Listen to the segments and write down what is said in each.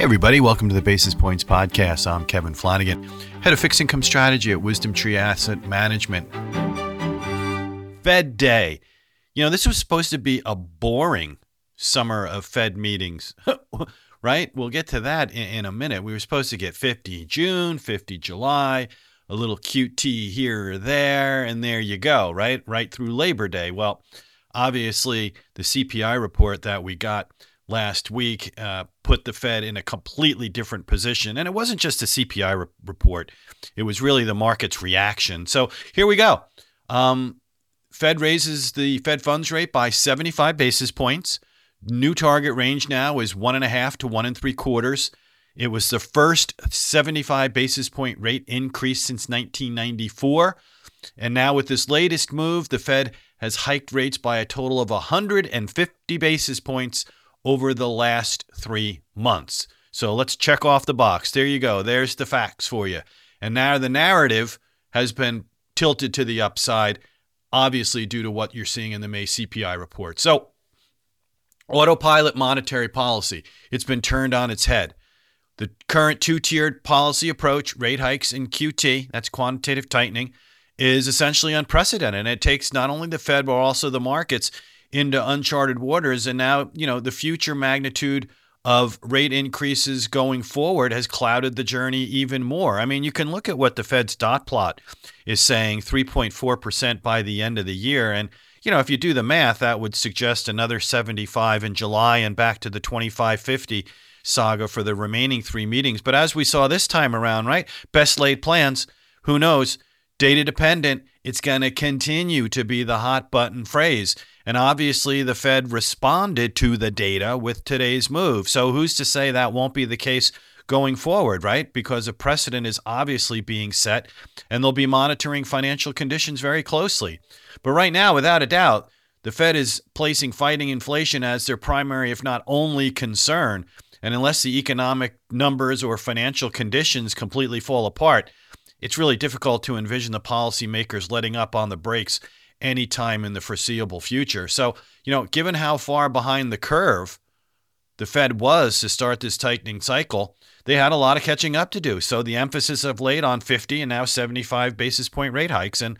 Hey everybody, welcome to the Basis Points Podcast. I'm Kevin Flanagan, head of fixed income strategy at Wisdom Tree Asset Management. Fed Day. You know, this was supposed to be a boring summer of Fed meetings, right? We'll get to that in a minute. We were supposed to get 50 June, 50 July, a little QT here or there, and there you go, right? Right through Labor Day. Well, obviously, the CPI report that we got last week put the Fed in a completely different position. And it wasn't just a CPI report. It was really the market's reaction. So here we go. Fed raises the Fed funds rate by 75 basis points. New target range now is 1.5 to 1.75. It was the first 75 basis point rate increase since 1994. And now with this latest move, the Fed has hiked rates by a total of 150 basis points over the last 3 months. So let's check off the box. There you go. There's the facts for you. And now the narrative has been tilted to the upside, obviously due to what you're seeing in the May CPI report. So autopilot monetary policy, it's been turned on its head. The current two-tiered policy approach, rate hikes and QT, that's quantitative tightening, is essentially unprecedented. And it takes not only the Fed, but also the markets into uncharted waters. And now, you know, the future magnitude of rate increases going forward has clouded the journey even more. I mean, you can look at what the Fed's dot plot is saying, 3.4% by the end of the year. And, you know, if you do the math, that would suggest another 75 in July and back to the 25-50 saga for the remaining three meetings. But as we saw this time around, right, best laid plans, who knows, data dependent, it's going to continue to be the hot button phrase. And obviously, the Fed responded to the data with today's move. So who's to say that won't be the case going forward, right? Because a precedent is obviously being set, and they'll be monitoring financial conditions very closely. But right now, without a doubt, the Fed is placing fighting inflation as their primary, if not only, concern. And unless the economic numbers or financial conditions completely fall apart, it's really difficult to envision the policymakers letting up on the brakes anytime in the foreseeable future. So, you know, given how far behind the curve the Fed was to start this tightening cycle, they had a lot of catching up to do. So the emphasis of late on 50 and now 75 basis point rate hikes. And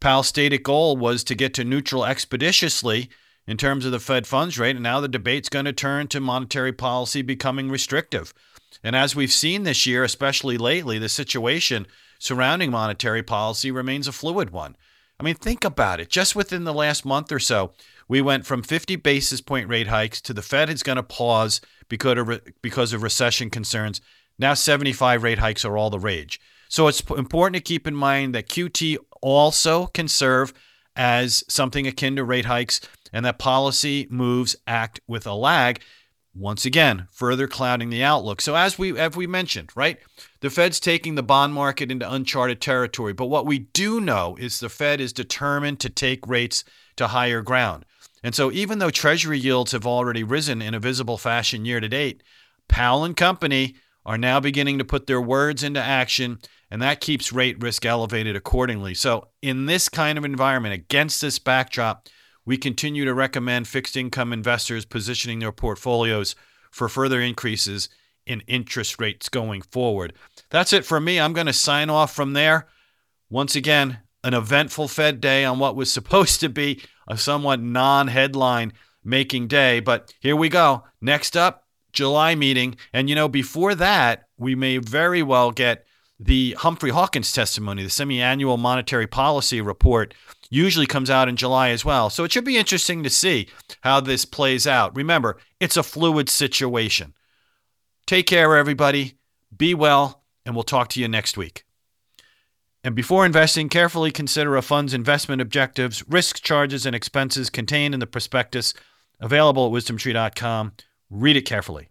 Powell's stated goal was to get to neutral expeditiously in terms of the Fed funds rate. And now the debate's going to turn to monetary policy becoming restrictive. And as we've seen this year, especially lately, the situation surrounding monetary policy remains a fluid one. I mean, think about it. Just within the last month or so, we went from 50 basis point rate hikes to the Fed is going to pause because of recession concerns. Now 75 rate hikes are all the rage. So it's important to keep in mind that QT also can serve as something akin to rate hikes and that policy moves act with a lag, once again, further clouding the outlook. So as we mentioned, right, the Fed's taking the bond market into uncharted territory. But what we do know is the Fed is determined to take rates to higher ground. And so even though Treasury yields have already risen in a visible fashion year to date, Powell and company are now beginning to put their words into action, and that keeps rate risk elevated accordingly. So in this kind of environment, against this backdrop, we continue to recommend fixed income investors positioning their portfolios for further increases in interest rates going forward. That's it for me. I'm going to sign off from there. Once again, an eventful Fed day on what was supposed to be a somewhat non-headline making day. But here we go. Next up, July meeting. And, you know, before that, we may very well get the Humphrey Hawkins testimony, the semi-annual monetary policy report, usually comes out in July as well. So it should be interesting to see how this plays out. Remember, it's a fluid situation. Take care, everybody. Be well, and we'll talk to you next week. And before investing, carefully consider a fund's investment objectives, risks, charges, and expenses contained in the prospectus available at wisdomtree.com. Read it carefully.